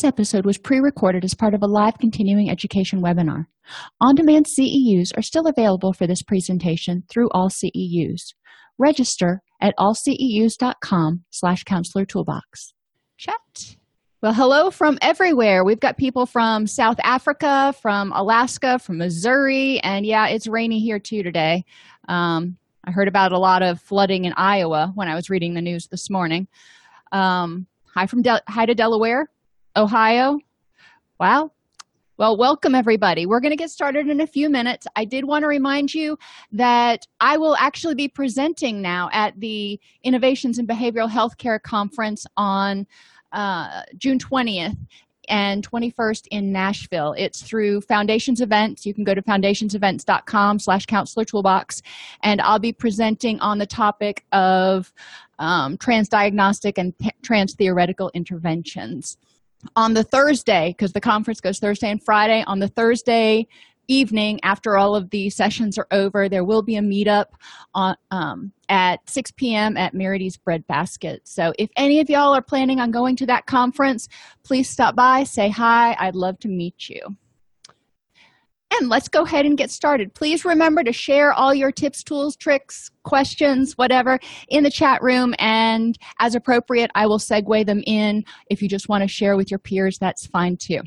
This episode was pre-recorded as part of a live continuing education webinar. On-demand CEUs are still available for this presentation through all CEUs. Register at allceus.com/counselortoolbox. Chat. Well, hello from everywhere. We've got people from South Africa, from Alaska, from Missouri, and yeah, it's rainy here too today. I heard about a lot of flooding in Iowa when I was reading the news this morning. Hi to Delaware, Ohio. Wow. Well, welcome everybody. We're going to get started in a few minutes. I did want to remind you that I will actually be presenting now at the Innovations in Behavioral Healthcare Conference on June 20th and 21st in Nashville. It's through Foundations Events. You can go to foundationsevents.com/counselortoolbox, and I'll be presenting on the topic of transdiagnostic and transtheoretical interventions. On the Thursday, because the conference goes Thursday and Friday, on the Thursday evening after all of the sessions are over, there will be a meetup on, at 6 p.m. at Meredith's Bread Basket. So if any of y'all are planning on going to that conference, please stop by, say hi. I'd love to meet you. And let's go ahead and get started. Please remember to share all your tips, tools, tricks, questions, whatever, in the chat room. And as appropriate, I will segue them in. If you just want to share with your peers, that's fine too.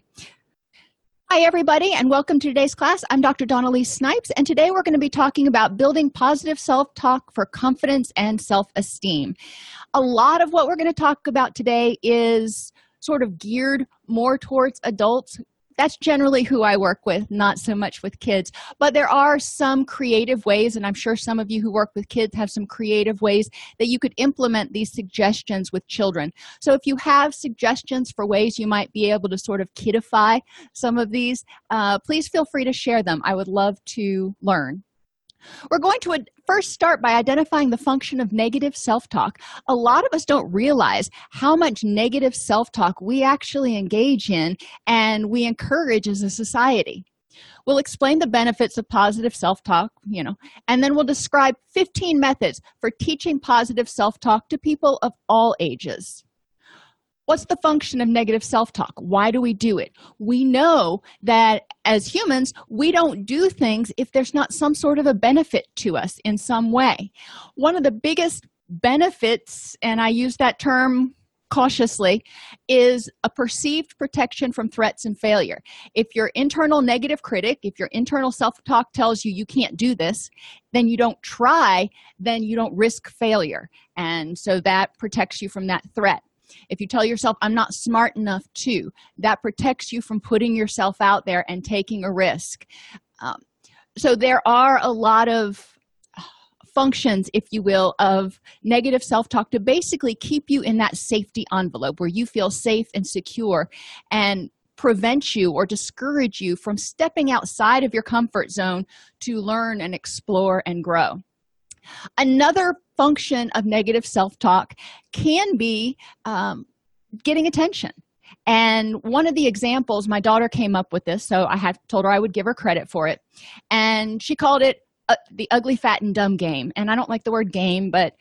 Hi, everybody, and welcome to today's class. I'm Dr. Donna Lee Snipes, and today we're going to be talking about building positive self-talk for confidence and self-esteem. A lot of what we're going to talk about today is sort of geared more towards adults. That's generally who I work with, not so much with kids. But there are some creative ways, and I'm sure some of you who work with kids have some creative ways that you could implement these suggestions with children. So if you have suggestions for ways you might be able to sort of kidify some of these, please feel free to share them. I would love to learn. We're going to first start by identifying the function of negative self-talk. A lot of us don't realize how much negative self-talk we actually engage in and we encourage as a society. We'll explain the benefits of positive self-talk, and then we'll describe 15 methods for teaching positive self-talk to people of all ages. What's the function of negative self-talk? Why do we do it? We know that as humans, we don't do things if there's not some sort of a benefit to us in some way. One of the biggest benefits, and I use that term cautiously, is a perceived protection from threats and failure. If your internal negative critic, if your internal self-talk tells you you can't do this, then you don't try, then you don't risk failure. And so that protects you from that threat. If you tell yourself, I'm not smart enough to, that protects you from putting yourself out there and taking a risk. So there are a lot of functions, if you will, of negative self-talk to basically keep you in that safety envelope where you feel safe and secure and prevent you or discourage you from stepping outside of your comfort zone to learn and explore and grow. Another function of negative self-talk can be getting attention. And one of the examples, my daughter came up with this, so I have told her I would give her credit for it. And she called it the ugly, fat, and dumb game. And I don't like the word game, but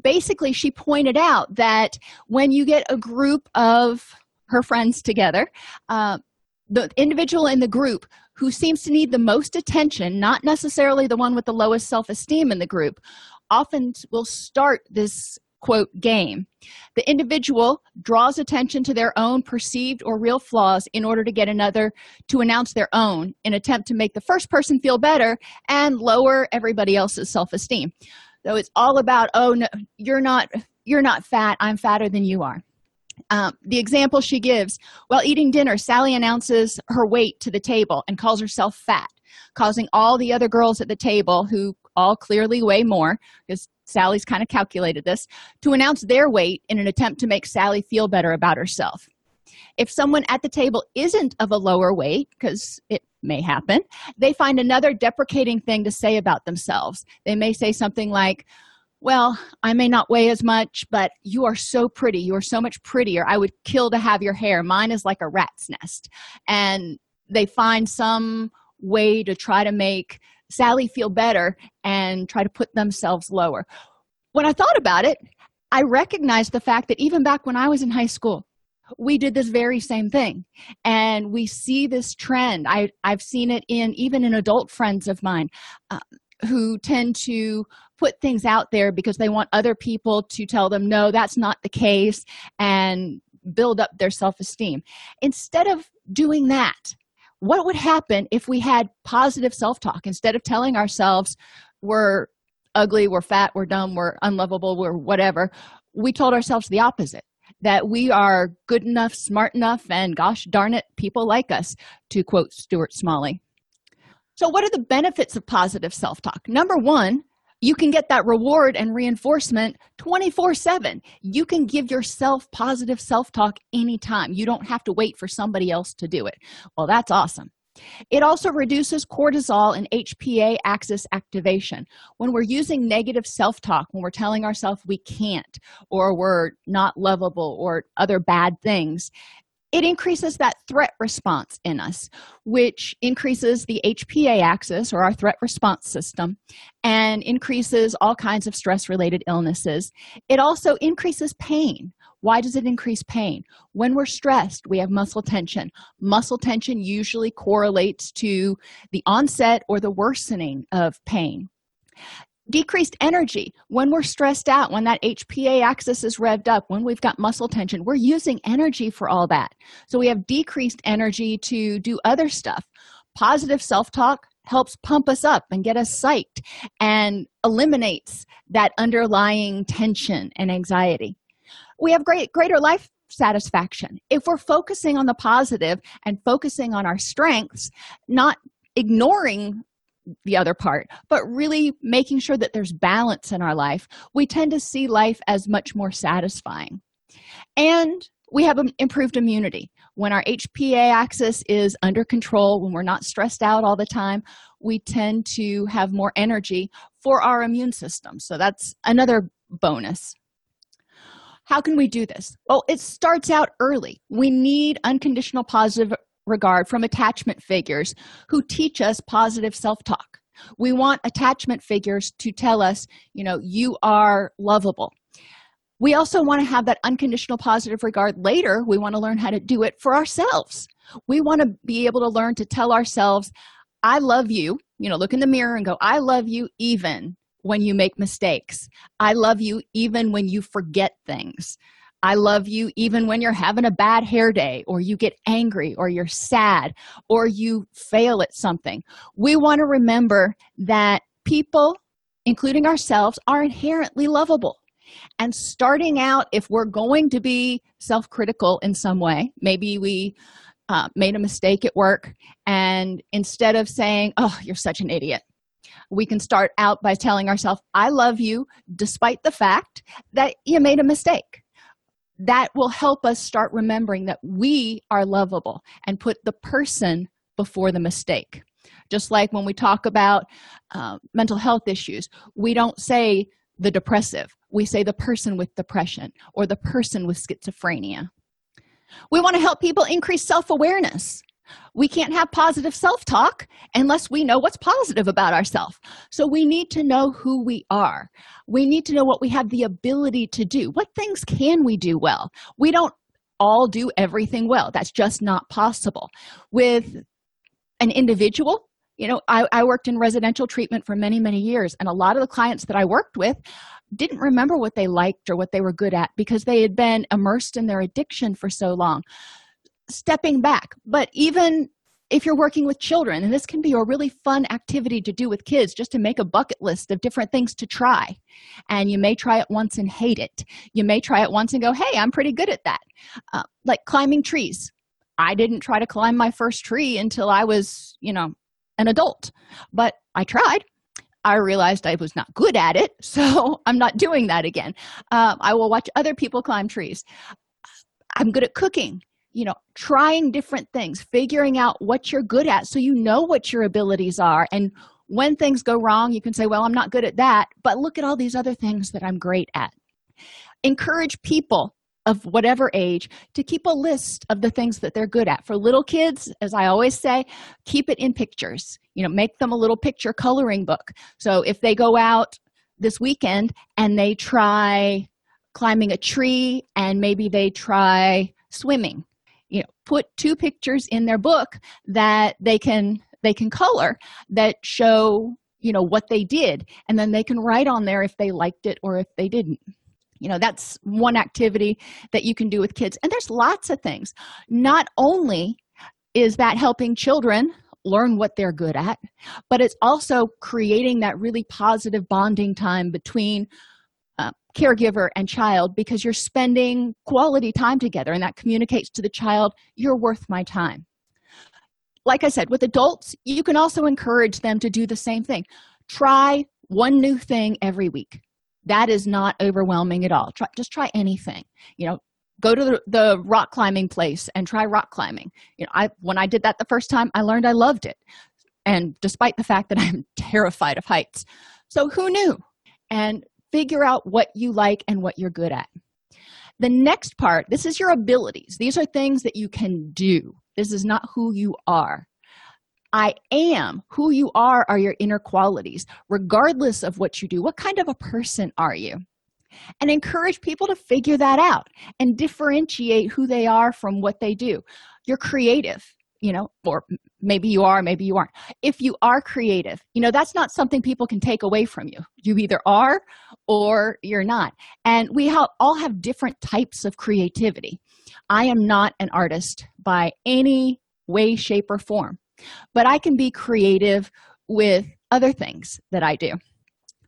basically she pointed out that when you get a group of her friends together, the individual in the group who seems to need the most attention, not necessarily the one with the lowest self-esteem in the group, often will start this, quote, game. The individual draws attention to their own perceived or real flaws in order to get another to announce their own, in attempt to make the first person feel better and lower everybody else's self-esteem. So it's all about, oh, no, you're not fat, I'm fatter than you are. The example she gives, while eating dinner, Sally announces her weight to the table and calls herself fat, causing all the other girls at the table, who all clearly weigh more, because Sally's kind of calculated this, to announce their weight in an attempt to make Sally feel better about herself. If someone at the table isn't of a lower weight, because it may happen, they find another deprecating thing to say about themselves. They may say something like, well, I may not weigh as much, but you are so pretty. You are so much prettier. I would kill to have your hair. Mine is like a rat's nest. And they find some way to try to make Sally feel better and try to put themselves lower. When I thought about it, I recognized the fact that even back when I was in high school, we did this very same thing. And we see this trend. I've seen it even in adult friends of mine who tend to put things out there because they want other people to tell them, no, that's not the case, and build up their self-esteem. Instead of doing that, what would happen if we had positive self-talk instead of telling ourselves we're ugly, we're fat, we're dumb, we're unlovable, we're whatever? We told ourselves the opposite, that we are good enough, smart enough, and gosh darn it, people like us, to quote Stuart Smalley. So what are the benefits of positive self-talk? Number one, you can get that reward and reinforcement 24/7. You can give yourself positive self-talk anytime. You don't have to wait for somebody else to do it. Well, that's awesome. It also reduces cortisol and HPA axis activation. When we're using negative self-talk, when we're telling ourselves we can't, or we're not lovable, or other bad things, it increases that threat response in us, which increases the HPA axis, or our threat response system, and increases all kinds of stress-related illnesses. It also increases pain. Why does it increase pain? When we're stressed, we have muscle tension. Muscle tension usually correlates to the onset or the worsening of pain. Decreased energy. When we're stressed out, when that HPA axis is revved up, when we've got muscle tension, we're using energy for all that. So we have decreased energy to do other stuff. Positive self-talk helps pump us up and get us psyched and eliminates that underlying tension and anxiety. We have greater life satisfaction. If we're focusing on the positive and focusing on our strengths, not ignoring the other part, but really making sure that there's balance in our life, we tend to see life as much more satisfying. And we have improved immunity. When our HPA axis is under control, when we're not stressed out all the time, we tend to have more energy for our immune system. So that's another bonus. How can we do this? Well, it starts out early. We need unconditional positive regard from attachment figures who teach us positive self-talk. We want attachment figures to tell us, you are lovable. We also want to have that unconditional positive regard later. We want to learn how to do it for ourselves. We want to be able to learn to tell ourselves, I love you. Look in the mirror and go, I love you even when you make mistakes. I love you even when you forget things. I love you even when you're having a bad hair day, or you get angry, or you're sad, or you fail at something. We want to remember that people, including ourselves, are inherently lovable. And starting out, if we're going to be self-critical in some way, maybe we made a mistake at work, and instead of saying, oh, you're such an idiot, we can start out by telling ourselves, I love you, despite the fact that you made a mistake. That will help us start remembering that we are lovable and put the person before the mistake. Just like when we talk about mental health issues, we don't say the depressive. We say the person with depression or the person with schizophrenia. We want to help people increase self-awareness. We can't have positive self-talk unless we know what's positive about ourselves. So we need to know who we are. We need to know what we have the ability to do. What things can we do well? We don't all do everything well. That's just not possible. With an individual, I worked in residential treatment for many, many years, and a lot of the clients that I worked with didn't remember what they liked or what they were good at because they had been immersed in their addiction for so long. Stepping back, but even if you're working with children, and this can be a really fun activity to do with kids, just to make a bucket list of different things to try. And you may try it once and hate it. You may try it once and go, hey, I'm pretty good at that. Like climbing trees. I didn't try to climb my first tree until I was, an adult, but I tried. I realized I was not good at it, so I'm not doing that again. I will watch other people climb trees. I'm good at cooking. Trying different things, figuring out what you're good at so you know what your abilities are. And when things go wrong, you can say, well, I'm not good at that, but look at all these other things that I'm great at. Encourage people of whatever age to keep a list of the things that they're good at. For little kids, as I always say, keep it in pictures. Make them a little picture coloring book. So if they go out this weekend and they try climbing a tree, and maybe they try swimming. You know, put two pictures in their book that they can color that show, you know, what they did, and then they can write on there if they liked it or if they didn't. You know, that's one activity that you can do with kids. And there's lots of things. Not only is that helping children learn what they're good at, but it's also creating that really positive bonding time between caregiver and child, because you're spending quality time together, and that communicates to the child, you're worth my time. Like I said, with adults, you can also encourage them to do the same thing. Try one new thing every week. That is not overwhelming at all. Just try anything. You know, go to the rock climbing place and try rock climbing. You know, when I did that the first time, I learned I loved it. And despite the fact that I'm terrified of heights. So who knew? And figure out what you like and what you're good at. The next part, this is your abilities. These are things that you can do. This is not who you are. I am. Who you are your inner qualities, regardless of what you do. What kind of a person are you? And encourage people to figure that out and differentiate who they are from what they do. You're creative, you know, or maybe you are, maybe you aren't. If you are creative, you know, that's not something people can take away from you. You either are or you're not. And we all have different types of creativity. I am not an artist by any way, shape, or form. But I can be creative with other things that I do.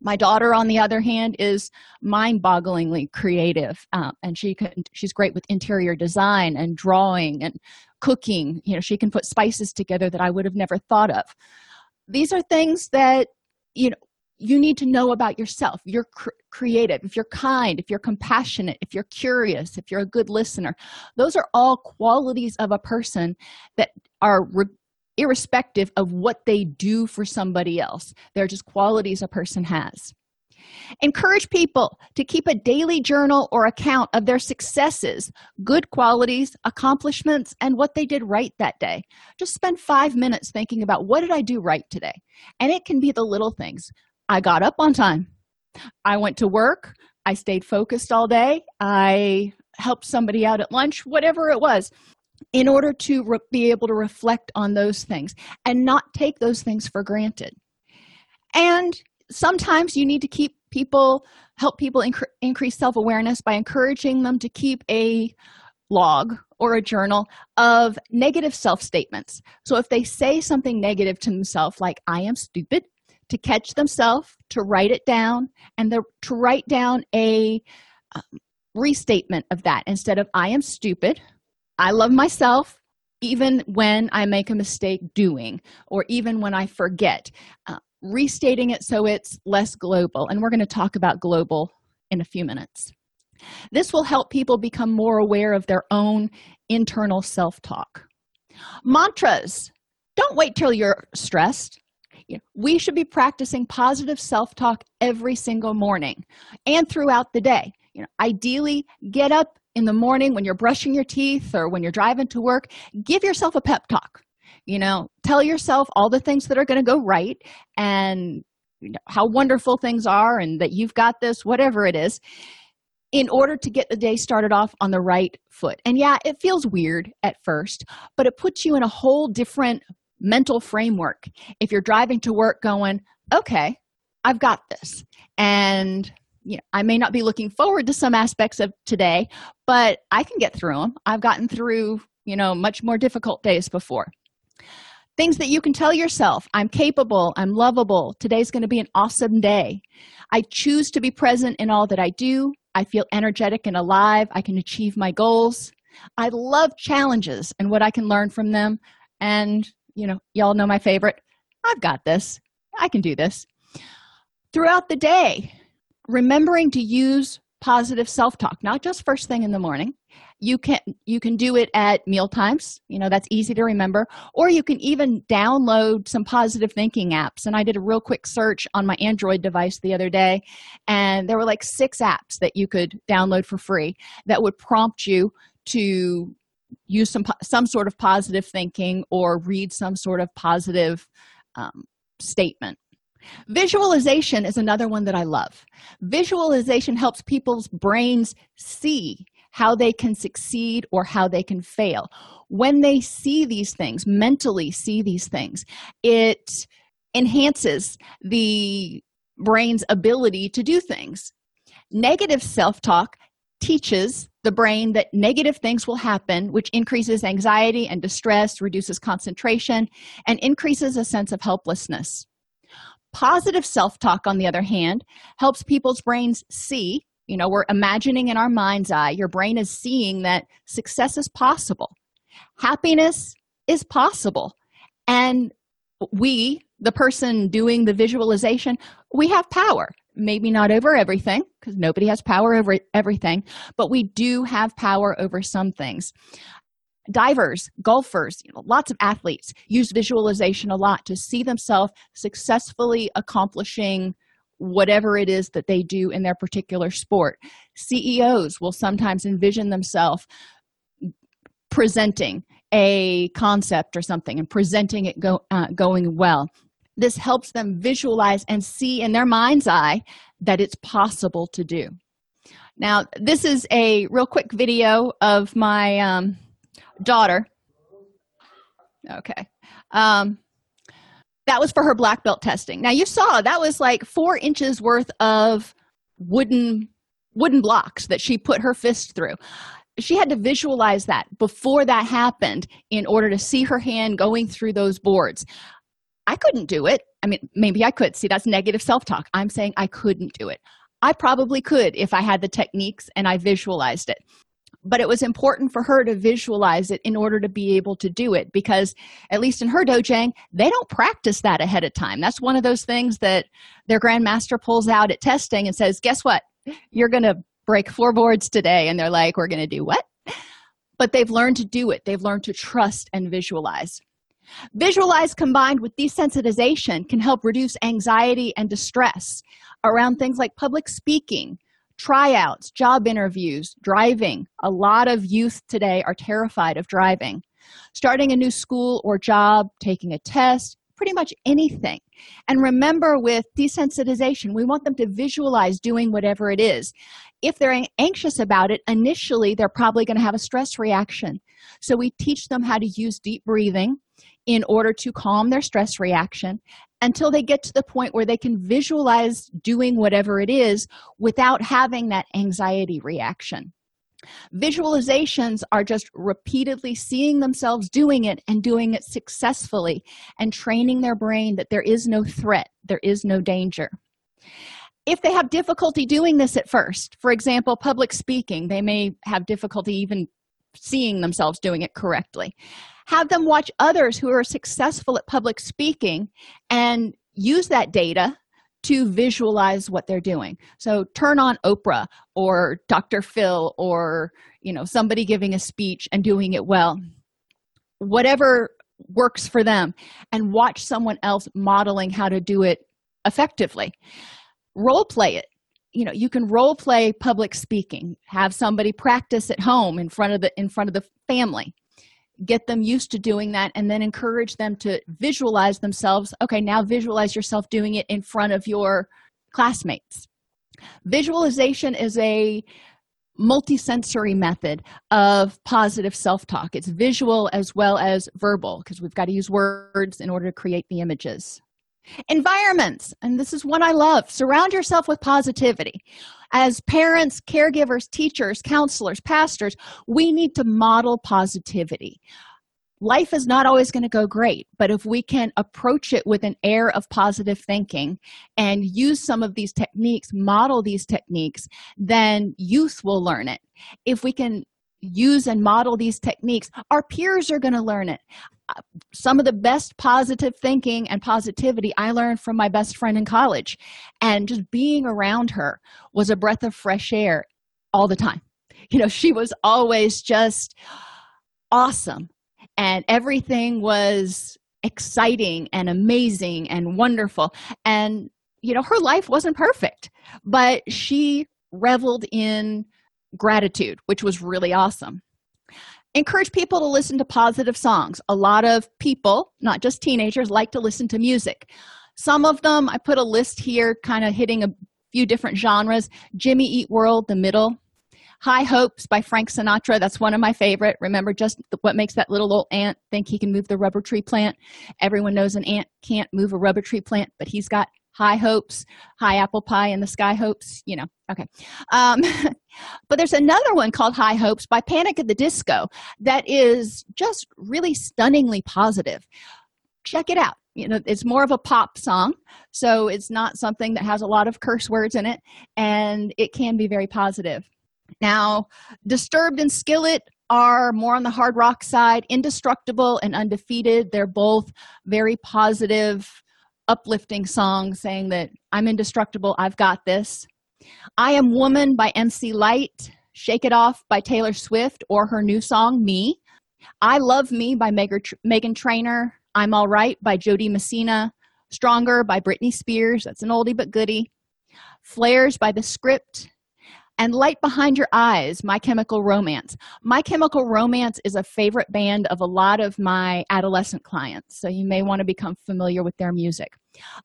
My daughter, on the other hand, is mind-bogglingly creative, and she's great with interior design and drawing and cooking. You know, she can put spices together that I would have never thought of. These are things that, you know, you need to know about yourself. You're creative. If you're kind, if you're compassionate, if you're curious, if you're a good listener, those are all qualities of a person that are irrespective of what they do for somebody else. They're just qualities a person has. Encourage people to keep a daily journal or account of their successes, good qualities, accomplishments, and what they did right that day. Just spend 5 minutes thinking about, what did I do right today? And it can be the little things. I got up on time. I went to work. I stayed focused all day. I helped somebody out at lunch, whatever it was. In order to be able to reflect on those things and not take those things for granted. And sometimes you need to help people increase self-awareness by encouraging them to keep a log or a journal of negative self-statements. So if they say something negative to themselves, like, I am stupid, to catch themselves, to write it down, and to write down a restatement of that instead of, I am stupid. I love myself even when I make a mistake doing, or even when I forget, restating it so it's less global. And we're going to talk about global in a few minutes. This will help people become more aware of their own internal self-talk. Mantras. Don't wait till you're stressed. We should be practicing positive self-talk every single morning and throughout the day. You know, ideally, get up in the morning when you're brushing your teeth or when you're driving to work. Give yourself a pep talk. You know, tell yourself all the things that are going to go right, and you know, how wonderful things are, and that you've got this, whatever it is, in order to get the day started off on the right foot. And yeah, it feels weird at first, but it puts you in a whole different mental framework. If you're driving to work going, okay, I've got this, and you know, I may not be looking forward to some aspects of today, but I can get through them. I've gotten through, you know, much more difficult days before. Things that you can tell yourself. I'm capable. I'm lovable. Today's going to be an awesome day. I choose to be present in all that I do. I feel energetic and alive. I can achieve my goals. I love challenges and what I can learn from them. And, you know, y'all know my favorite. I've got this. I can do this. Throughout the day, remembering to use positive self-talk, not just first thing in the morning. You can do it at meal times. You know, that's easy to remember. Or you can even download some positive thinking apps. And I did a real quick search on my Android device the other day, and there were like 6 apps that you could download for free that would prompt you to use some sort of positive thinking or read some sort of positive statement. Visualization is another one that I love. Visualization helps people's brains see how they can succeed or how they can fail. When they see these things, mentally see these things, it enhances the brain's ability to do things. Negative self-talk teaches the brain that negative things will happen, which increases anxiety and distress, reduces concentration, and increases a sense of helplessness. Positive self-talk, on the other hand, helps people's brains see, we're imagining in our mind's eye, your brain is seeing that success is possible. Happiness is possible. And we, the person doing the visualization, we have power. Maybe not over everything, because nobody has power over everything, but we do have power over some things. Divers, golfers, lots of athletes use visualization a lot to see themselves successfully accomplishing whatever it is that they do in their particular sport. CEOs will sometimes envision themselves presenting a concept or something and presenting it going well. This helps them visualize and see in their mind's eye that it's possible to do. Now, this is a real quick video of my daughter. Okay. That was for her black belt testing. Now, you saw that was like 4 inches worth of wooden blocks that she put her fist through. She had to visualize that before that happened in order to see her hand going through those boards. I couldn't do it. I mean, maybe I could. See, that's negative self-talk. I'm saying I couldn't do it. I probably could if I had the techniques and I visualized it. But it was important for her to visualize it in order to be able to do it, because at least in her dojang, they don't practice that ahead of time. That's one of those things that their grandmaster pulls out at testing and says, guess what? You're going to break 4 boards today. And they're like, we're going to do what? But they've learned to do it. They've learned to trust and visualize. Visualize combined with desensitization can help reduce anxiety and distress around things like public speaking, tryouts, job interviews, driving. A lot of youth today are terrified of driving. Starting a new school or job, taking a test, pretty much anything. And remember, with desensitization, we want them to visualize doing whatever it is. If they're anxious about it, initially they're probably going to have a stress reaction. So we teach them how to use deep breathing in order to calm their stress reaction until they get to the point where they can visualize doing whatever it is without having that anxiety reaction. Visualizations are just repeatedly seeing themselves doing it and doing it successfully and training their brain that there is no threat, there is no danger. If they have difficulty doing this at first, for example, public speaking, they may have difficulty even seeing themselves doing it correctly. Have them watch others who are successful at public speaking and use that data to visualize what they're doing. So turn on Oprah or Dr. Phil or, somebody giving a speech and doing it well. Whatever works for them, and watch someone else modeling how to do it effectively. Role play it. You can role play public speaking. Have somebody practice at home in front of the family. Get them used to doing that, and then encourage them to visualize themselves. Okay, now visualize yourself doing it in front of your classmates. Visualization is a multisensory method of positive self-talk. It's visual as well as verbal, because we've got to use words in order to create the images. Environments, and this is one I love. Surround yourself with positivity. As parents, caregivers, teachers, counselors, pastors, we need to model positivity. Life is not always going to go great, but if we can approach it with an air of positive thinking and use some of these techniques, model these techniques, then youth will learn it. If we can use and model these techniques, our peers are going to learn it. Some of the best positive thinking and positivity I learned from my best friend in college, and just being around her was a breath of fresh air all the time. She was always just awesome, and everything was exciting and amazing and wonderful. And, her life wasn't perfect, but she reveled in gratitude, which was really awesome. Encourage people to listen to positive songs. A lot of people, not just teenagers, like to listen to music. Some of them, I put a list here, kind of hitting a few different genres. Jimmy Eat World, the middle. High Hopes by Frank Sinatra. That's one of my favorite. Remember just what makes that little old ant think he can move the rubber tree plant. Everyone knows an ant can't move a rubber tree plant, but he's got high hopes, high apple pie in the sky hopes, you know. Okay. But there's another one called High Hopes by Panic at the Disco that is just really stunningly positive. Check it out. You know, it's more of a pop song, so it's not something that has a lot of curse words in it, and it can be very positive. Now, Disturbed and Skillet are more on the hard rock side. Indestructible and Undefeated, they're both very positive, uplifting song saying that I'm indestructible, I've got this. I Am Woman by MC Lyte, Shake It Off by Taylor Swift or her new song, Me. I Love Me by Meghan Trainor, I'm All Right by Jody Messina, Stronger by Britney Spears, that's an oldie but goodie, Flares by The Script, and Light Behind Your Eyes, My Chemical Romance. My Chemical Romance is a favorite band of a lot of my adolescent clients, so you may want to become familiar with their music.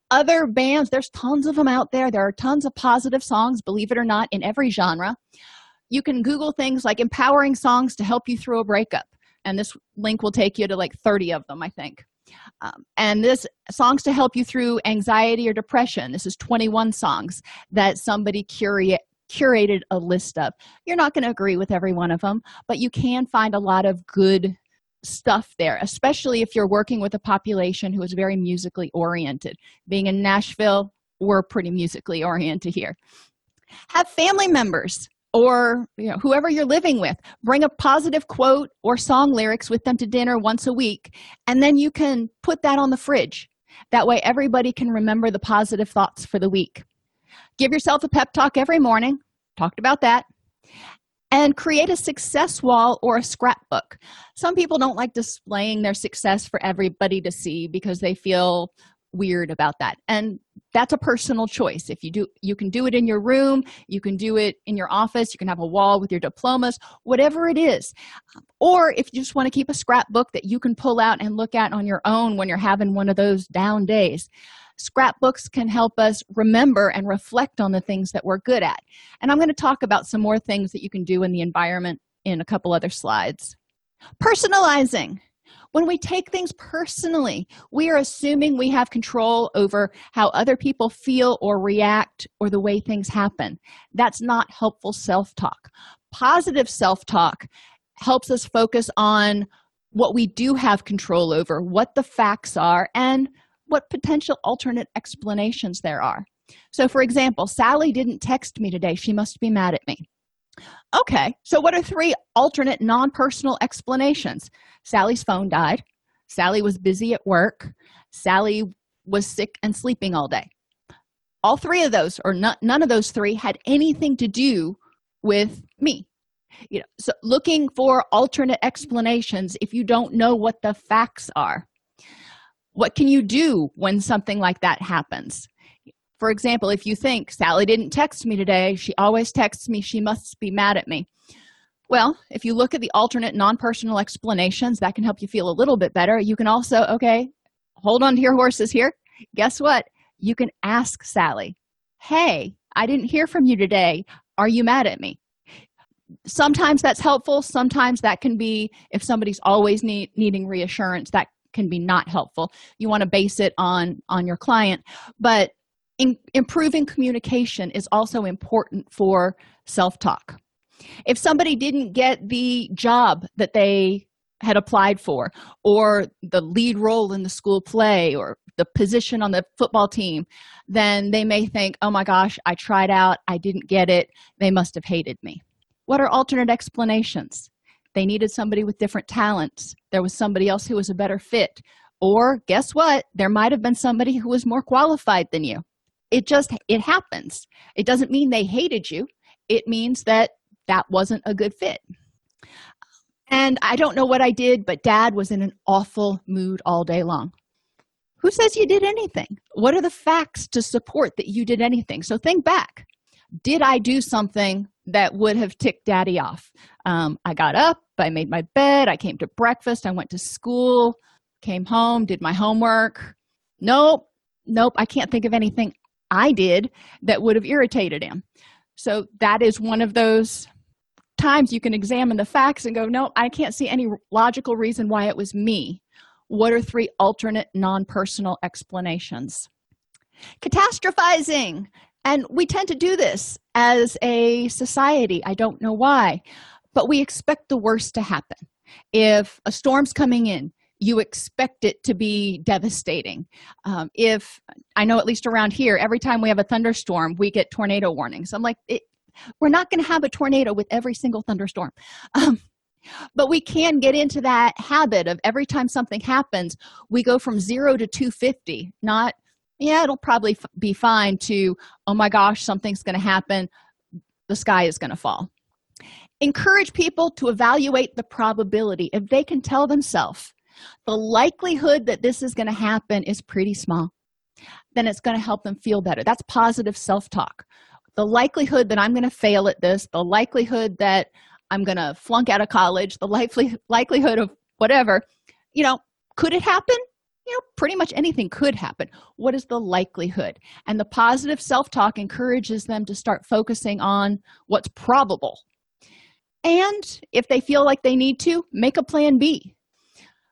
Other bands, there's tons of them out there. There are tons of positive songs, believe it or not, in every genre. You can Google things like empowering songs to help you through a breakup, and this link will take you to like 30 of them, I think. And this songs to help you through anxiety or depression. This is 21 songs that somebody curated a list of. You're not going to agree with every one of them, but you can find a lot of good stuff there, especially if you're working with a population who is very musically oriented. Being in Nashville, we're pretty musically oriented here. Have family members or whoever you're living with bring a positive quote or song lyrics with them to dinner once a week, and then you can put that on the fridge. That way everybody can remember the positive thoughts for the week. Give yourself a pep talk every morning. Talked about that. And create a success wall or a scrapbook. Some people don't like displaying their success for everybody to see because they feel weird about that. And that's a personal choice. If you do, you can do it in your room, you can do it in your office, you can have a wall with your diplomas, whatever it is. Or if you just want to keep a scrapbook that you can pull out and look at on your own when you're having one of those down days. Scrapbooks can help us remember and reflect on the things that we're good at. And I'm going to talk about some more things that you can do in the environment in a couple other slides. Personalizing. When we take things personally, we are assuming we have control over how other people feel or react or the way things happen. That's not helpful self-talk. Positive self-talk helps us focus on what we do have control over, what the facts are, and what potential alternate explanations there are. So, for example, Sally didn't text me today. She must be mad at me. Okay, so what are three alternate non-personal explanations? Sally's phone died. Sally was busy at work. Sally was sick and sleeping all day. All three of those, or none of those three, had anything to do with me. You know, so looking for alternate explanations if you don't know what the facts are. What can you do when something like that happens? For example, if you think, Sally didn't text me today, she always texts me, she must be mad at me. Well, if you look at the alternate non-personal explanations, that can help you feel a little bit better. You can also, okay, hold on to your horses here. Guess what? You can ask Sally, hey, I didn't hear from you today. Are you mad at me? Sometimes that's helpful. Sometimes that can be, if somebody's always needing reassurance, that can be not helpful. You want to base it on your client, but improving communication is also important for self-talk. If somebody didn't get the job that they had applied for, or the lead role in the school play, or the position on the football team, then they may think, oh my gosh, I tried out, I didn't get it, they must have hated me. What are alternate explanations? They needed somebody with different talents. There was somebody else who was a better fit. Or guess what? There might have been somebody who was more qualified than you. It happens. It doesn't mean they hated you. It means that wasn't a good fit. And I don't know what I did, but Dad was in an awful mood all day long. Who says you did anything? What are the facts to support that you did anything? So think back. Did I do something that would have ticked Daddy off? I got up, I made my bed, I came to breakfast, I went to school, came home, did my homework. Nope, I can't think of anything I did that would have irritated him. So that is one of those times you can examine the facts and go, no, I can't see any logical reason why it was me. What are three alternate non-personal explanations? Catastrophizing. And we tend to do this as a society. I don't know why, but we expect the worst to happen. If a storm's coming in, you expect it to be devastating. If I know, at least around here, every time we have a thunderstorm, we get tornado warnings. I'm like, we're not going to have a tornado with every single thunderstorm. But we can get into that habit of every time something happens, we go from 0 to 250, not, yeah, it'll probably be fine, to, oh my gosh, something's going to happen. The sky is going to fall. Encourage people to evaluate the probability. If they can tell themselves the likelihood that this is going to happen is pretty small, then it's going to help them feel better. That's positive self-talk. The likelihood that I'm going to fail at this, the likelihood that I'm going to flunk out of college, the likelihood of whatever, could it happen? Pretty much anything could happen. What is the likelihood? And the positive self-talk encourages them to start focusing on what's probable. And if they feel like they need to, make a plan B.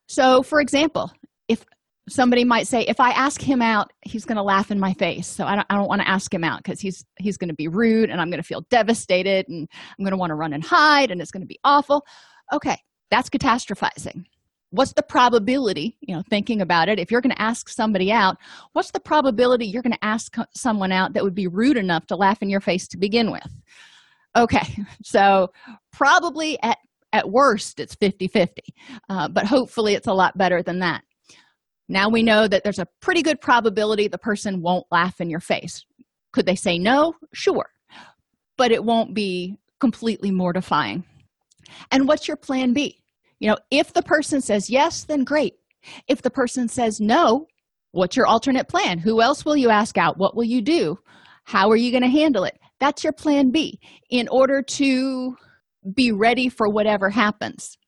So, for example, if somebody might say, if I ask him out, he's going to laugh in my face. So I don't want to ask him out because he's going to be rude and I'm going to feel devastated and I'm going to want to run and hide and it's going to be awful. Okay, that's catastrophizing. What's the probability, thinking about it, if you're going to ask somebody out, what's the probability you're going to ask someone out that would be rude enough to laugh in your face to begin with? Okay, so probably at worst, it's 50-50, but hopefully it's a lot better than that. Now we know that there's a pretty good probability the person won't laugh in your face. Could they say no? Sure, but it won't be completely mortifying. And what's your plan B? If the person says yes, then great. If the person says no, what's your alternate plan? Who else will you ask out? What will you do? How are you going to handle it? That's your plan B in order to be ready for whatever happens.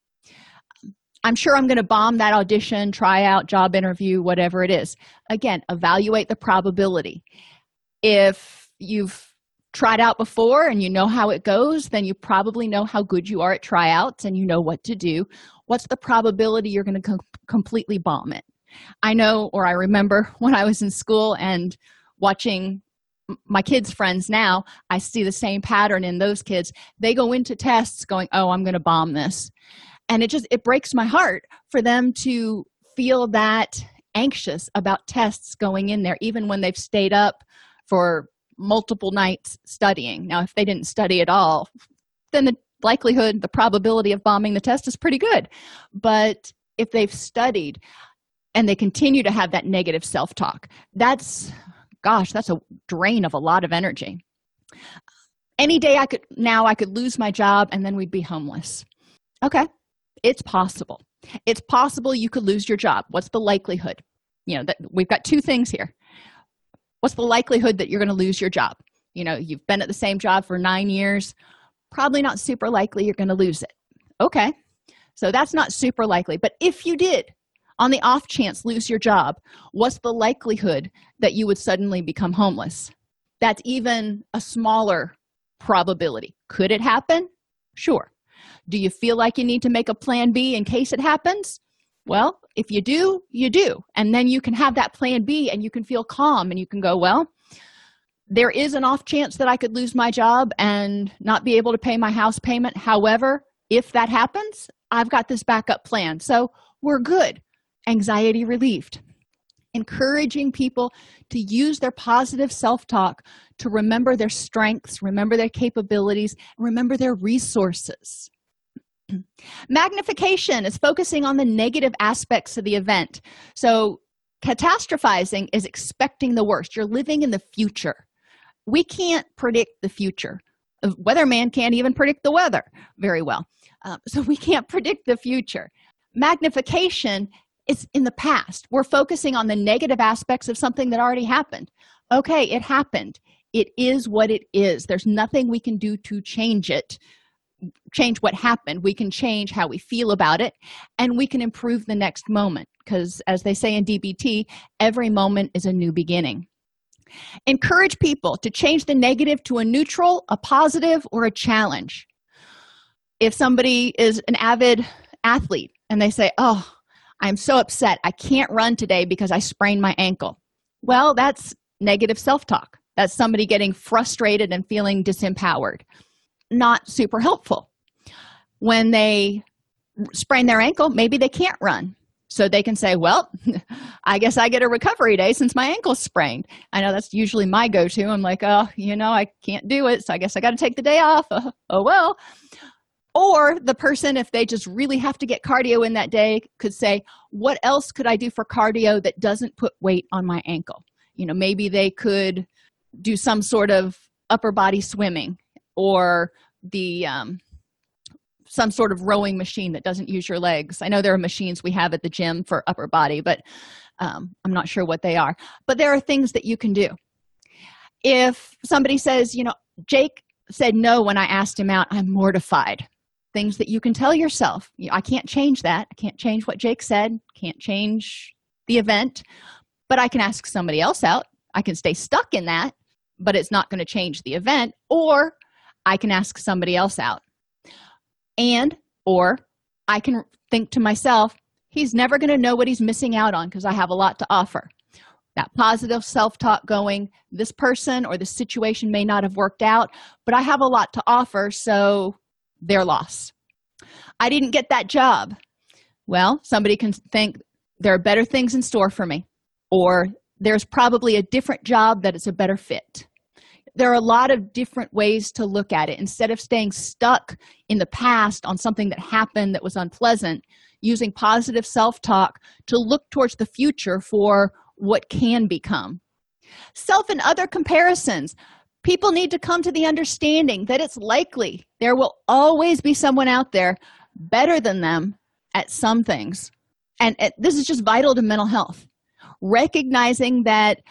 I'm sure I'm going to bomb that audition, tryout, job interview, whatever it is. Again, evaluate the probability. If you've tried out before and you know how it goes, then you probably know how good you are at tryouts and you know what to do. What's the probability you're going to completely bomb it? I know, or I remember when I was in school and watching my kids' friends now, I see the same pattern in those kids. They go into tests going, oh, I'm going to bomb this. And it breaks my heart for them to feel that anxious about tests going in there, even when they've stayed up for multiple nights studying. Now, if they didn't study at all, then the probability of bombing the test is pretty good. But if they've studied and they continue to have that negative self-talk, that's a drain of a lot of energy. Any day I could lose my job and then we'd be homeless. Okay, it's possible. It's possible you could lose your job. What's the likelihood? That we've got two things here. What's the likelihood that you're going to lose your job? You've been at the same job for 9 years. Probably not super likely you're going to lose it. Okay, so that's not super likely. But if you did, on the off chance, lose your job, what's the likelihood that you would suddenly become homeless? That's even a smaller probability. Could it happen? Sure. Do you feel like you need to make a plan B in case it happens? Well, if you do, you do. And then you can have that plan B and you can feel calm and you can go, well, there is an off chance that I could lose my job and not be able to pay my house payment. However, if that happens, I've got this backup plan. So we're good. Anxiety relieved. Encouraging people to use their positive self-talk to remember their strengths, remember their capabilities, remember their resources. Magnification is focusing on the negative aspects of the event. So catastrophizing is expecting the worst. You're living in the future. We can't predict the future. A weatherman can't even predict the weather very well. So we can't predict the future. Magnification is in the past. We're focusing on the negative aspects of something that already happened. Okay, it happened. It is what it is. There's nothing we can do to change it. Change what happened. We can change how we feel about it, and we can improve the next moment, because as they say in DBT, every moment is a new beginning. Encourage people to change the negative to a neutral, a positive, or a challenge. if somebody is an avid athlete and they say, oh, I'm so upset, I can't run today because I sprained my ankle. Well, that's negative self-talk. That's somebody getting frustrated and feeling disempowered. Not super helpful. When they sprain their ankle, maybe they can't run. So they can say, well, I guess I get a recovery day since my ankle's sprained. I know that's usually my go-to. I'm like, oh, you know, I can't do it. So I guess I got to take the day off. Oh, well. Or the person, if they just really have to get cardio in that day, could say, what else could I do for cardio that doesn't put weight on my ankle? You know, maybe they could do some sort of upper body swimming or the some sort of rowing machine that doesn't use your legs. I know there are machines we have at the gym for upper body, but I'm not sure what they are. But there are things that you can do. If somebody says, you know, Jake said no when I asked him out, I'm mortified. Things that you can tell yourself. You know, I can't change that. I can't change what Jake said. Can't change the event. But I can ask somebody else out. I can stay stuck in that, but it's not going to change the event. Or I can ask somebody else out. And, or I can think to myself, he's never going to know what he's missing out on because I have a lot to offer. That positive self-talk going, this person or this situation may not have worked out, but I have a lot to offer, so their loss. I didn't get that job. Well, somebody can think there are better things in store for me, or there's probably a different job that is a better fit. There are a lot of different ways to look at it. Instead of staying stuck in the past on something that happened that was unpleasant, using positive self-talk to look towards the future for what can become. Self and other comparisons. People need to come to the understanding that it's likely there will always be someone out there better than them at some things. And this is just vital to mental health. Recognizing that,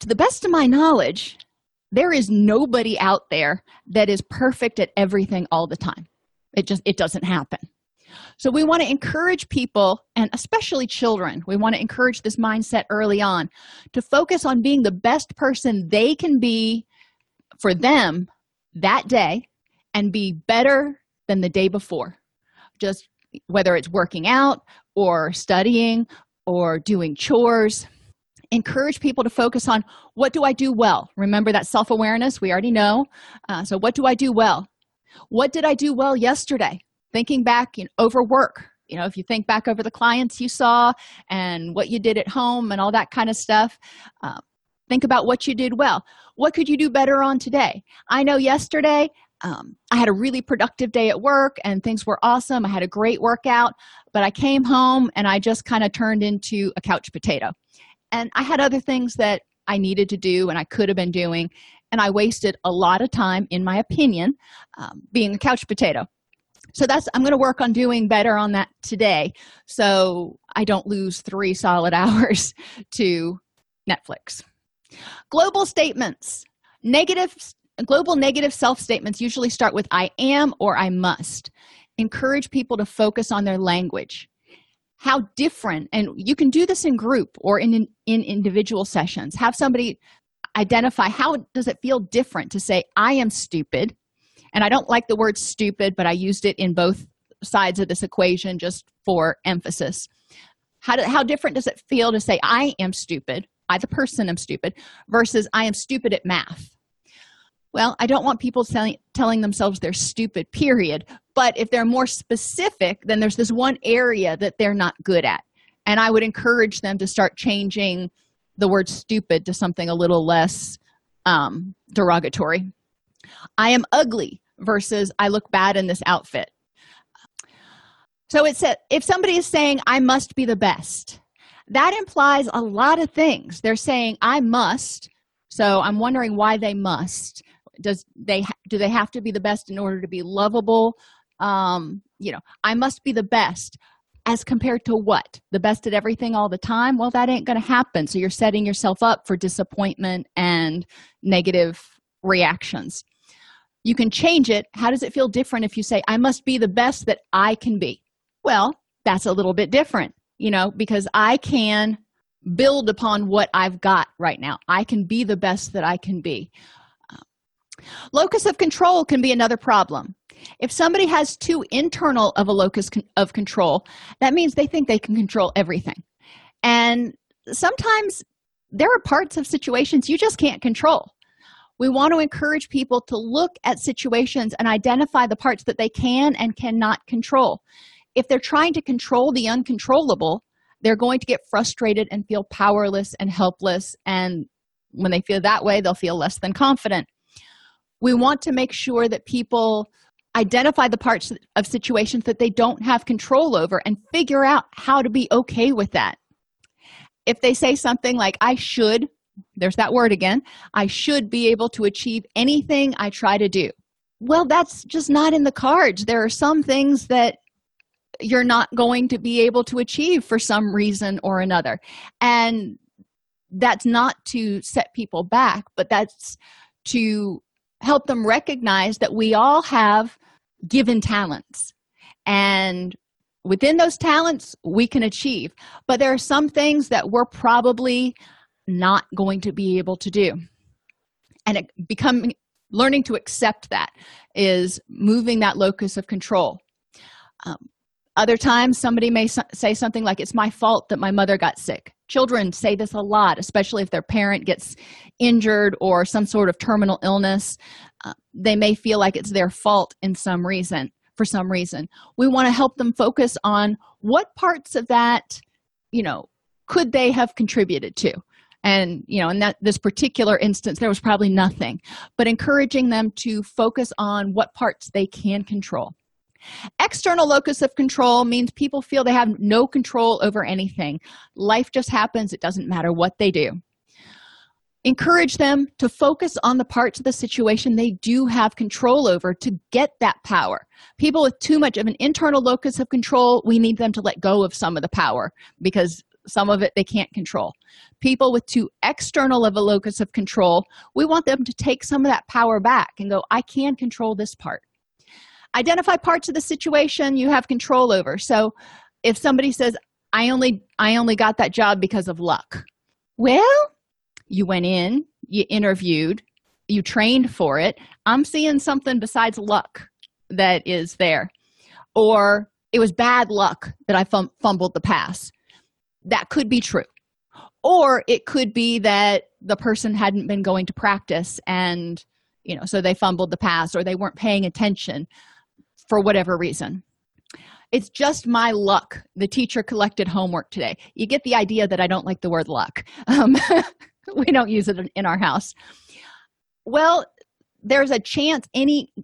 to the best of my knowledge, there is nobody out there that is perfect at everything all the time. It doesn't happen. So we want to encourage people, and especially children, we want to encourage this mindset early on to focus on being the best person they can be for them that day and be better than the day before. Just whether it's working out or studying or doing chores. Encourage people to focus on what do I do well? Remember that self-awareness, we already know. So what do I do well? What did I do well yesterday? Thinking back over work. You know, if you think back over the clients you saw and what you did at home and all that kind of stuff, think about what you did well. What could you do better on today? I know yesterday I had a really productive day at work and things were awesome. I had a great workout, but I came home and I just kind of turned into a couch potato. And I had other things that I needed to do and I could have been doing. And I wasted a lot of time, in my opinion, being a couch potato. So I'm going to work on doing better on that today so I don't lose 3 solid hours to Netflix. Global statements. Global negative self-statements usually start with I am or I must. Encourage people to focus on their language. How different, and you can do this in group or in individual sessions. Have somebody identify how does it feel different to say, I am stupid. And I don't like the word stupid, but I used it in both sides of this equation just for emphasis. How different does it feel to say, I am stupid, I the person am stupid, versus I am stupid at math. Well, I don't want people telling themselves they're stupid, period. But if they're more specific, then there's this one area that they're not good at. And I would encourage them to start changing the word stupid to something a little less derogatory. I am ugly versus I look bad in this outfit. So it said, if somebody is saying, I must be the best, that implies a lot of things. They're saying, I must. So I'm wondering why they must. Do they have to be the best in order to be lovable? I must be the best as compared to what? The best at everything all the time? Well, that ain't going to happen. So you're setting yourself up for disappointment and negative reactions. You can change it. How does it feel different if you say, I must be the best that I can be? Well, that's a little bit different, because I can build upon what I've got right now. I can be the best that I can be. Locus of control can be another problem. If somebody has too internal of a locus of control, that means they think they can control everything. And sometimes there are parts of situations you just can't control. We want to encourage people to look at situations and identify the parts that they can and cannot control. If they're trying to control the uncontrollable, they're going to get frustrated and feel powerless and helpless. And when they feel that way, they'll feel less than confident. We want to make sure that people identify the parts of situations that they don't have control over and figure out how to be okay with that. If they say something like, I should, there's that word again, I should be able to achieve anything I try to do. Well, that's just not in the cards. There are some things that you're not going to be able to achieve for some reason or another. And that's not to set people back, but that's to help them recognize that we all have given talents. And within those talents, we can achieve. But there are some things that we're probably not going to be able to do. And learning to accept that is moving that locus of control. Other times, somebody may say something like, it's my fault that my mother got sick. Children say this a lot, especially if their parent gets injured or some sort of terminal illness. They may feel like it's their fault for some reason. We want to help them focus on what parts of that, could they have contributed to? And, in this particular instance, there was probably nothing, but encouraging them to focus on what parts they can control. External locus of control means people feel they have no control over anything. Life just happens. It doesn't matter what they do. Encourage them to focus on the parts of the situation they do have control over to get that power. People with too much of an internal locus of control, we need them to let go of some of the power because some of it they can't control. People with too external of a locus of control, we want them to take some of that power back and go, I can control this part. Identify parts of the situation you have control over. So if somebody says, I only got that job because of luck. Well, you went in, you interviewed, you trained for it. I'm seeing something besides luck that is there. Or it was bad luck that I fumbled the pass. That could be true. Or it could be that the person hadn't been going to practice and, so they fumbled the pass or they weren't paying attention. For whatever reason. It's just my luck. The teacher collected homework today. You get the idea that I don't like the word luck. We don't use it in our house. Well, there's a chance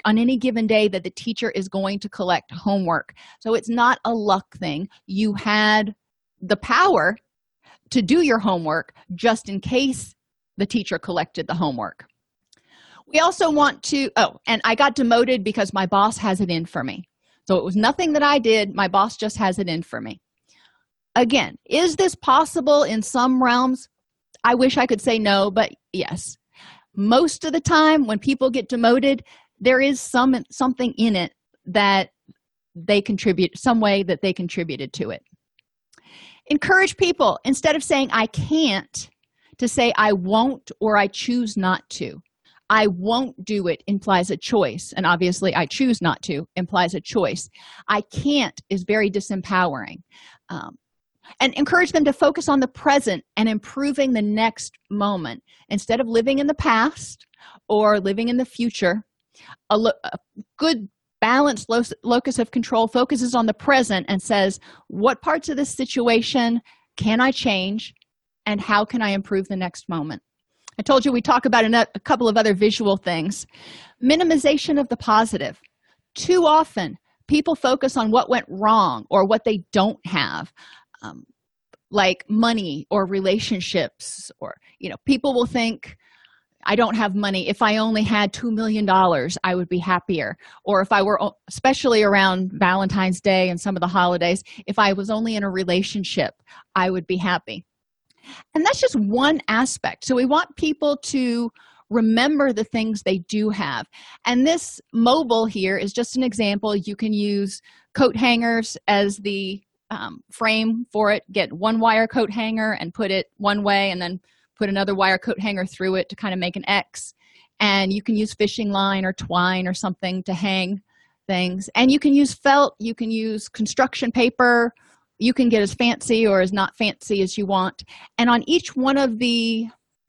on any given day that the teacher is going to collect homework. So it's not a luck thing. You had the power to do your homework just in case the teacher collected the homework. We also want to, and I got demoted because my boss has it in for me. So it was nothing that I did. My boss just has it in for me. Again, is this possible in some realms? I wish I could say no, but yes. Most of the time when people get demoted, there is something in it that they contribute, some way that they contributed to it. Encourage people, instead of saying I can't, to say I won't or I choose not to. I won't do it implies a choice, and obviously I choose not to implies a choice. I can't is very disempowering. And encourage them to focus on the present and improving the next moment. Instead of living in the past or living in the future, a good balanced locus of control focuses on the present and says, what parts of this situation can I change and how can I improve the next moment? I told you we talk about a couple of other visual things. Minimization of the positive. Too often, people focus on what went wrong or what they don't have, like money or relationships. Or, people will think, I don't have money. If I only had $2 million, I would be happier. Or if I were, especially around Valentine's Day and some of the holidays, if I was only in a relationship, I would be happy. And that's just one aspect. So we want people to remember the things they do have. And this mobile here is just an example. You can use coat hangers as the frame for it. Get one wire coat hanger and put it one way and then put another wire coat hanger through it to kind of make an X. And you can use fishing line or twine or something to hang things. And you can use felt, you can use construction paper, you can get as fancy or as not fancy as you want. And on each one of the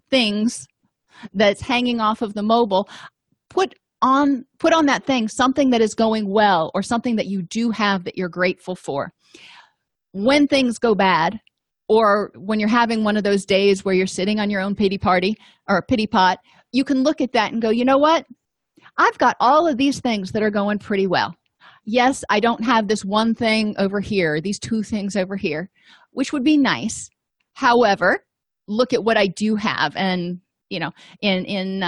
things that's hanging off of the mobile, put on that thing something that is going well or something that you do have that you're grateful for. When things go bad, or when you're having one of those days where you're sitting on your own pity party or pity pot, you can look at that and go, you know what? I've got all of these things that are going pretty well. Yes, I don't have this one thing over here, these two things over here, which would be nice. However, look at what I do have. And, you know, in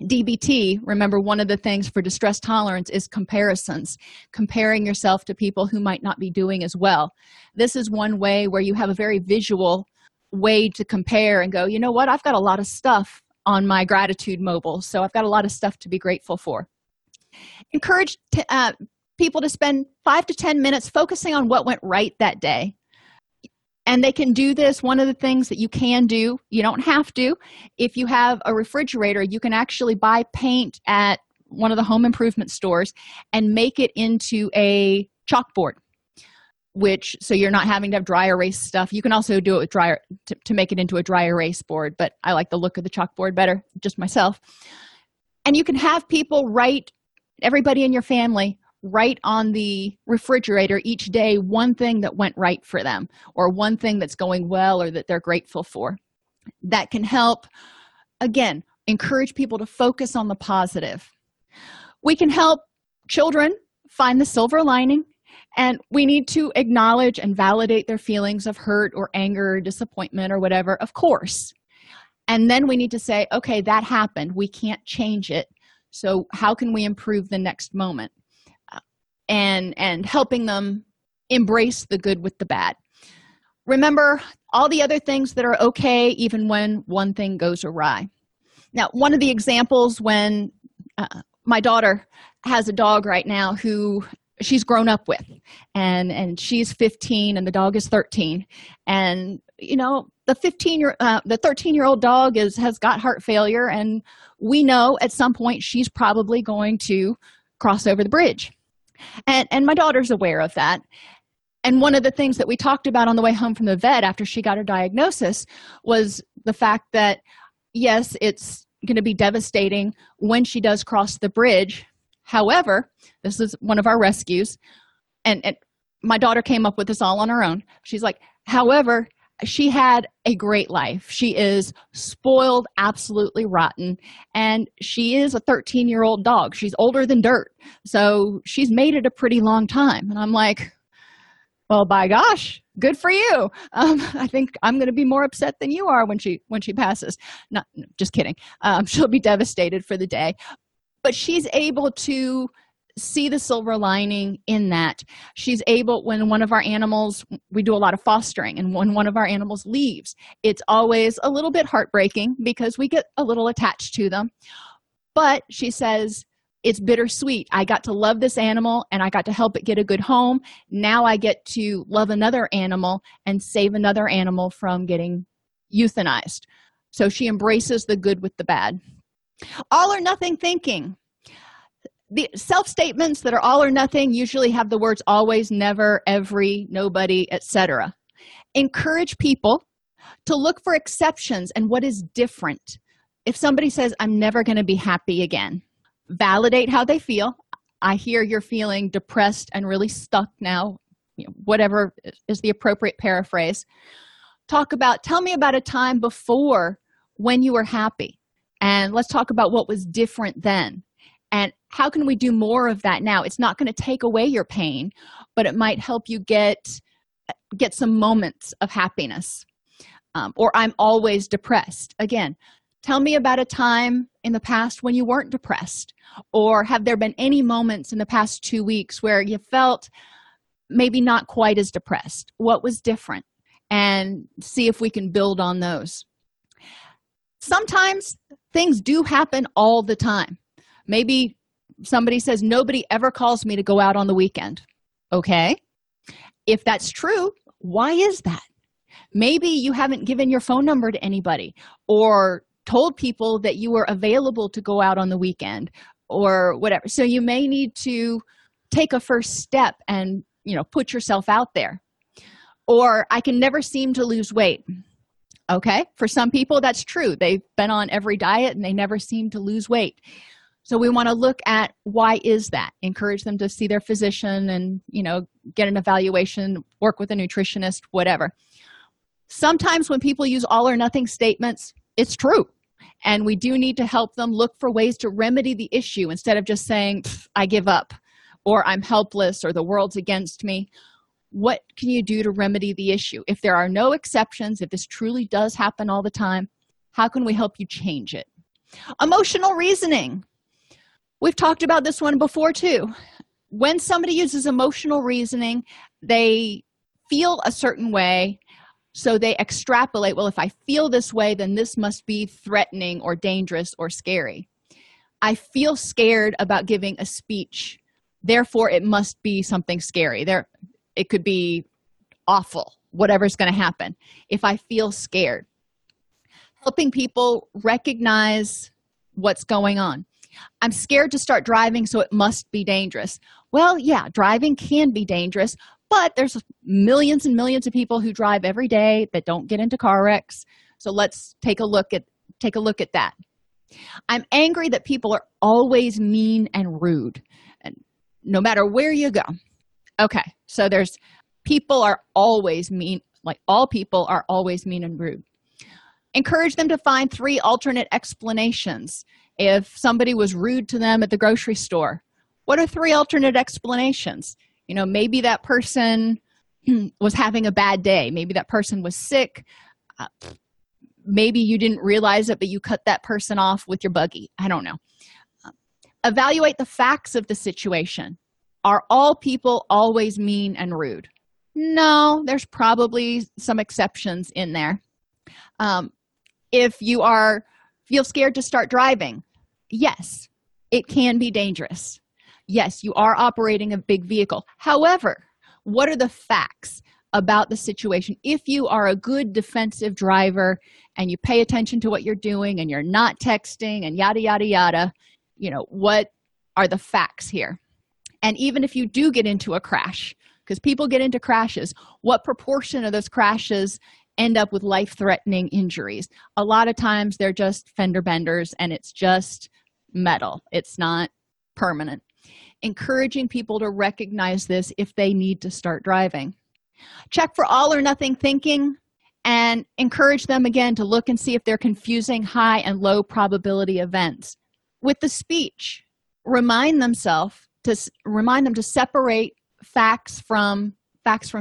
DBT, remember, one of the things for distress tolerance is comparisons, comparing yourself to people who might not be doing as well. This is one way where you have a very visual way to compare and go, you know what, I've got a lot of stuff on my gratitude mobile, so I've got a lot of stuff to be grateful for. Encourage people to spend 5 to 10 minutes focusing on what went right that day. And they can do this. One of the things that you can do, you don't have to. If you have a refrigerator, you can actually buy paint at one of the home improvement stores and make it into a chalkboard, which, so you're not having to have dry erase stuff. You can also do it with to make it into a dry erase board, but I like the look of the chalkboard better, just myself. And you can have people write, everybody in your family, write on the refrigerator each day one thing that went right for them or one thing that's going well or that they're grateful for. That can help, again, encourage people to focus on the positive. We can help children find the silver lining, and we need to acknowledge and validate their feelings of hurt or anger or disappointment or whatever, of course. And then we need to say, okay, that happened. We can't change it. So how can we improve the next moment? And helping them embrace the good with the bad. Remember all the other things that are okay, even when one thing goes awry. Now, one of the examples when my daughter has a dog right now who she's grown up with, and she's 15 and the dog is 13, and you know, the 13-year-old dog has got heart failure, and we know at some point she's probably going to cross over the bridge. And my daughter's aware of that. And one of the things that we talked about on the way home from the vet after she got her diagnosis was the fact that, yes, it's going to be devastating when she does cross the bridge. However, this is one of our rescues. And my daughter came up with this all on her own. She's like, however, she had a great life. She is spoiled, absolutely rotten, and she is a 13-year-old dog. She's older than dirt, so she's made it a pretty long time. And I'm like, well, by gosh, good for you. I think I'm going to be more upset than you are when she passes. Not just kidding. She'll be devastated for the day, but she's able to see the silver lining in that. She's able, when one of our animals, we do a lot of fostering, and when one of our animals leaves, it's always a little bit heartbreaking because we get a little attached to them. But she says, it's bittersweet. I got to love this animal and I got to help it get a good home. Now I get to love another animal and save another animal from getting euthanized. So she embraces the good with the bad. All or nothing thinking. The self-statements that are all or nothing usually have the words always, never, every, nobody, etc. Encourage people to look for exceptions and what is different. If somebody says, I'm never going to be happy again, validate how they feel. I hear you're feeling depressed and really stuck now, you know, whatever is the appropriate paraphrase. Tell me about a time before when you were happy, and let's talk about what was different then. And how can we do more of that now? It's not going to take away your pain, but it might help you get some moments of happiness. Or I'm always depressed. Again, tell me about a time in the past when you weren't depressed. Or have there been any moments in the past 2 weeks where you felt maybe not quite as depressed? What was different? And see if we can build on those. Sometimes things do happen all the time. Maybe somebody says, nobody ever calls me to go out on the weekend. Okay. If that's true, why is that? Maybe you haven't given your phone number to anybody or told people that you were available to go out on the weekend or whatever. So you may need to take a first step and, you know, put yourself out there. Or I can never seem to lose weight. Okay, for some people, that's true. They've been on every diet and they never seem to lose weight. So we want to look at why is that? Encourage them to see their physician and, you know, get an evaluation, work with a nutritionist, whatever. Sometimes when people use all or nothing statements, it's true. And we do need to help them look for ways to remedy the issue instead of just saying, I give up, or I'm helpless, or the world's against me. What can you do to remedy the issue? If there are no exceptions, if this truly does happen all the time, how can we help you change it? Emotional reasoning. We've talked about this one before too. When somebody uses emotional reasoning, they feel a certain way. So they extrapolate, well, if I feel this way, then this must be threatening or dangerous or scary. I feel scared about giving a speech. Therefore, it must be something scary. It could be awful, whatever's going to happen, if I feel scared. Helping people recognize what's going on. I'm scared to start driving, so it must be dangerous. Well, yeah, driving can be dangerous, but there's millions and millions of people who drive every day that don't get into car wrecks. So let's take a look at that. I'm angry that people are always mean and rude, and no matter where you go. Okay, so all people are always mean and rude. Encourage them to find 3 alternate explanations. If somebody was rude to them at the grocery store, what are 3 alternate explanations? You know, maybe that person was having a bad day. Maybe that person was sick. Maybe you didn't realize it, but you cut that person off with your buggy. I don't know. Evaluate the facts of the situation. Are all people always mean and rude? No, there's probably some exceptions in there. If you feel scared to start driving, yes, it can be dangerous. Yes, you are operating a big vehicle. However, what are the facts about the situation? If you are a good defensive driver and you pay attention to what you're doing and you're not texting and yada, yada, yada, you know, what are the facts here? And even if you do get into a crash, because people get into crashes, what proportion of those crashes end up with life-threatening injuries? A lot of times they're just fender benders and it's just metal. It's not permanent. Encouraging people to recognize this if they need to start driving. Check for all or nothing thinking and encourage them again to look and see if they're confusing high and low probability events. With the speech, remind them to separate facts from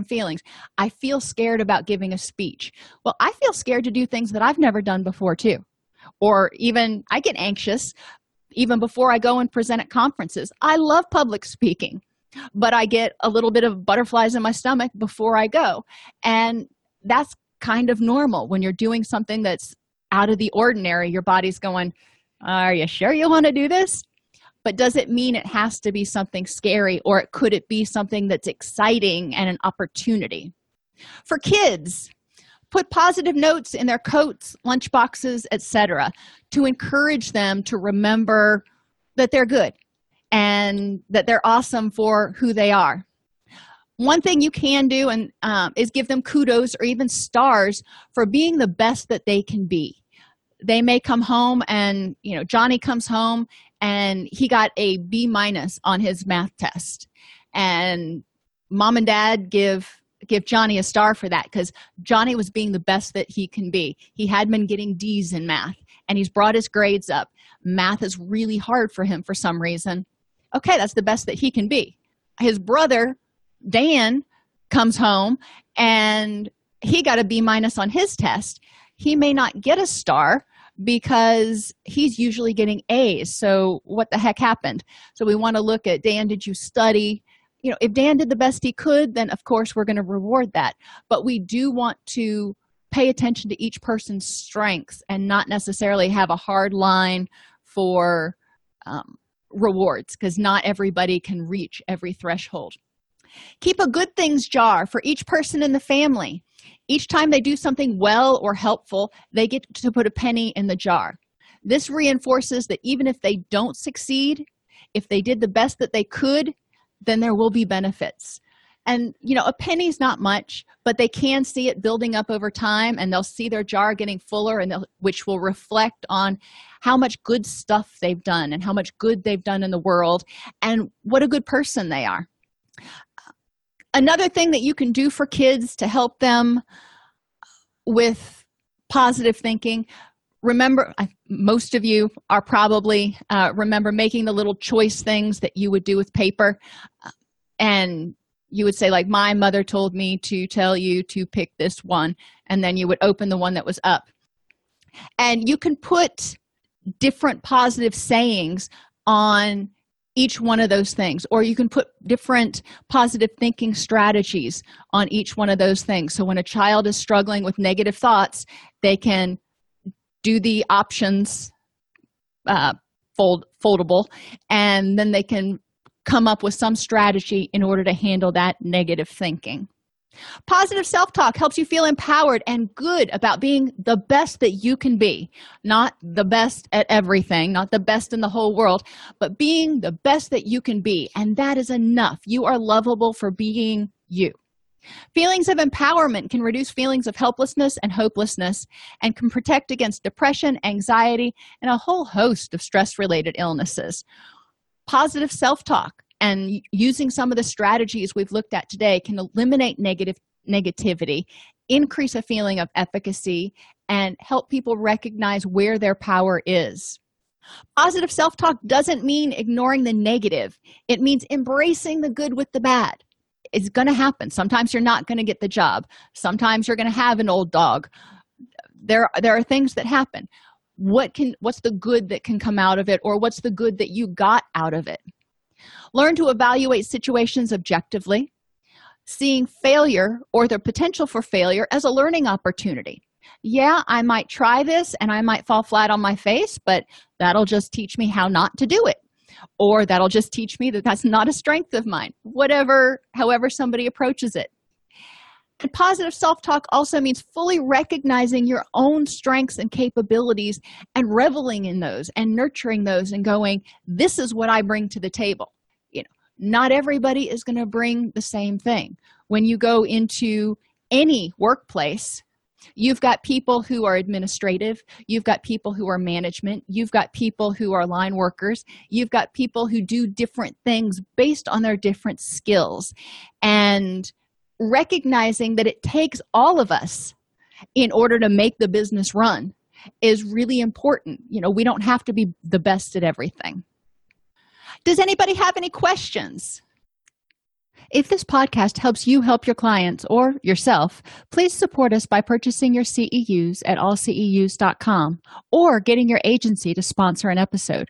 feelings. I feel scared about giving a speech. Well, I feel scared to do things that I've never done before too. Or even I get anxious even before I go and present at conferences. I love public speaking, but I get a little bit of butterflies in my stomach before I go. And that's kind of normal. When you're doing something that's out of the ordinary, your body's going, are you sure you want to do this? But does it mean it has to be something scary, or could it be something that's exciting and an opportunity? For kids, put positive notes in their coats, lunchboxes, etc., to encourage them to remember that they're good and that they're awesome for who they are. One thing you can do and is give them kudos or even stars for being the best that they can be. They may come home and, you know, Johnny comes home and he got a B- on his math test. And mom and dad give Johnny a star for that because Johnny was being the best that he can be. He had been getting D's in math and he's brought his grades up. Math is really hard for him for some reason. Okay, that's the best that he can be. His brother, Dan, comes home and he got a B- on his test. He may not get a star because he's usually getting A's. So what the heck happened? So we want to look at, Dan, did you study? You know, if Dan did the best he could, then of course we're going to reward that. But we do want to pay attention to each person's strengths and not necessarily have a hard line for rewards, because not everybody can reach every threshold. Keep a good things jar for each person in the family. Each time they do something well or helpful, they get to put a penny in the jar. This reinforces that even if they don't succeed, if they did the best that they could, then there will be benefits. And, you know, a penny's not much, but they can see it building up over time, and they'll see their jar getting fuller, and which will reflect on how much good stuff they've done and how much good they've done in the world and what a good person they are. Another thing that you can do for kids to help them with positive thinking, remember, most of you are probably, remember making the little choice things that you would do with paper, and you would say, like, my mother told me to tell you to pick this one, and then you would open the one that was up. And you can put different positive sayings on each one of those things, or you can put different positive thinking strategies on each one of those things. So when a child is struggling with negative thoughts, they can do the options foldable, and then they can come up with some strategy in order to handle that negative thinking. Positive self-talk helps you feel empowered and good about being the best that you can be. Not the best at everything, not the best in the whole world, but being the best that you can be. And that is enough. You are lovable for being you. Feelings of empowerment can reduce feelings of helplessness and hopelessness and can protect against depression, anxiety, and a whole host of stress-related illnesses. Positive self-talk and using some of the strategies we've looked at today can eliminate negativity, increase a feeling of efficacy, and help people recognize where their power is. Positive self-talk doesn't mean ignoring the negative. It means embracing the good with the bad. It's going to happen. Sometimes you're not going to get the job. Sometimes you're going to have an old dog. There are things that happen. What's the good that can come out of it, or what's the good that you got out of it? Learn to evaluate situations objectively, seeing failure or the potential for failure as a learning opportunity. Yeah, I might try this and I might fall flat on my face, but that'll just teach me how not to do it, or that'll just teach me that that's not a strength of mine, however somebody approaches it. And positive self-talk also means fully recognizing your own strengths and capabilities and reveling in those and nurturing those and going, this is what I bring to the table. You know, not everybody is going to bring the same thing. When you go into any workplace, you've got people who are administrative, you've got people who are management, you've got people who are line workers, you've got people who do different things based on their different skills. And recognizing that it takes all of us in order to make the business run is really important. You know, we don't have to be the best at everything. Does anybody have any questions? If this podcast helps you help your clients or yourself, please support us by purchasing your CEUs at allceus.com or getting your agency to sponsor an episode.